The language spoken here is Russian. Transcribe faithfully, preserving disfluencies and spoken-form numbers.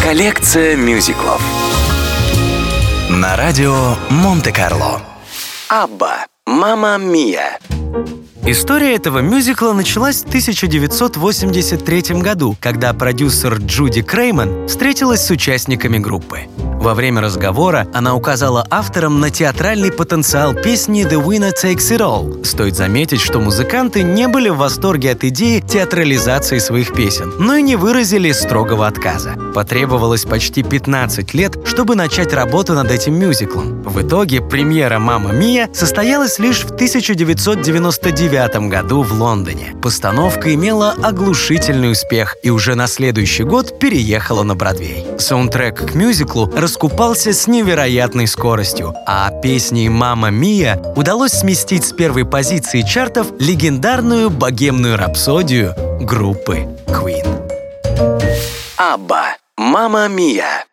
Коллекция мюзиклов на радио Монте-Карло. «Абба. Мамма Мия». История этого мюзикла началась в тысяча девятьсот восемьдесят третьем году, когда продюсер Джуди Крейман встретилась с участниками группы. Во время разговора она указала авторам на театральный потенциал песни «The Winner Takes It All». Стоит заметить, что музыканты не были в восторге от идеи театрализации своих песен, но и не выразили строгого отказа. Потребовалось почти пятнадцать лет, чтобы начать работу над этим мюзиклом. В итоге премьера «Мамма Мия» состоялась лишь в тысяча девятьсот девяносто девятом году в Лондоне. Постановка имела оглушительный успех и уже на следующий год переехала на Бродвей. Саундтрек к мюзиклу раскупался с невероятной скоростью, а песне «Мамма Мия» удалось сместить с первой позиции чартов легендарную богемную рапсодию группы Queen. «Абба. Мамма Мия».